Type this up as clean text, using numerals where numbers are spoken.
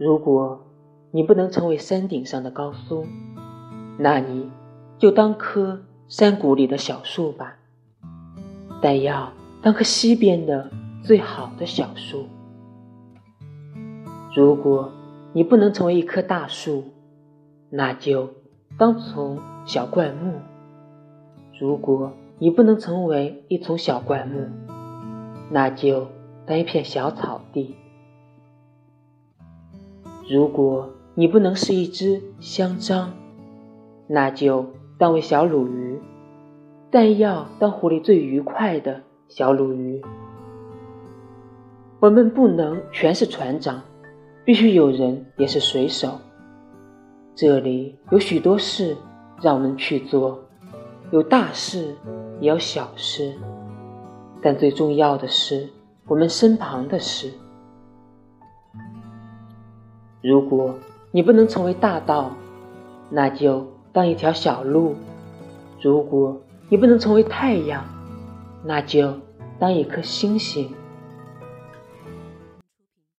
如果你不能成为山顶上的高松，那你就当棵山谷里的小树吧，但要当棵溪边的最好的小树。如果你不能成为一棵大树，那就当丛小灌木。如果你不能成为一丛小灌木，那就当一片小草地。如果你不能是一只香樟，那就当为小鲈鱼，但要当湖里最愉快的小鲈鱼。我们不能全是船长，必须有人也是水手。这里有许多事让我们去做，有大事也有小事，但最重要的是我们身旁的事。如果你不能成为大道，那就当一条小路；如果你不能成为太阳，那就当一颗星星。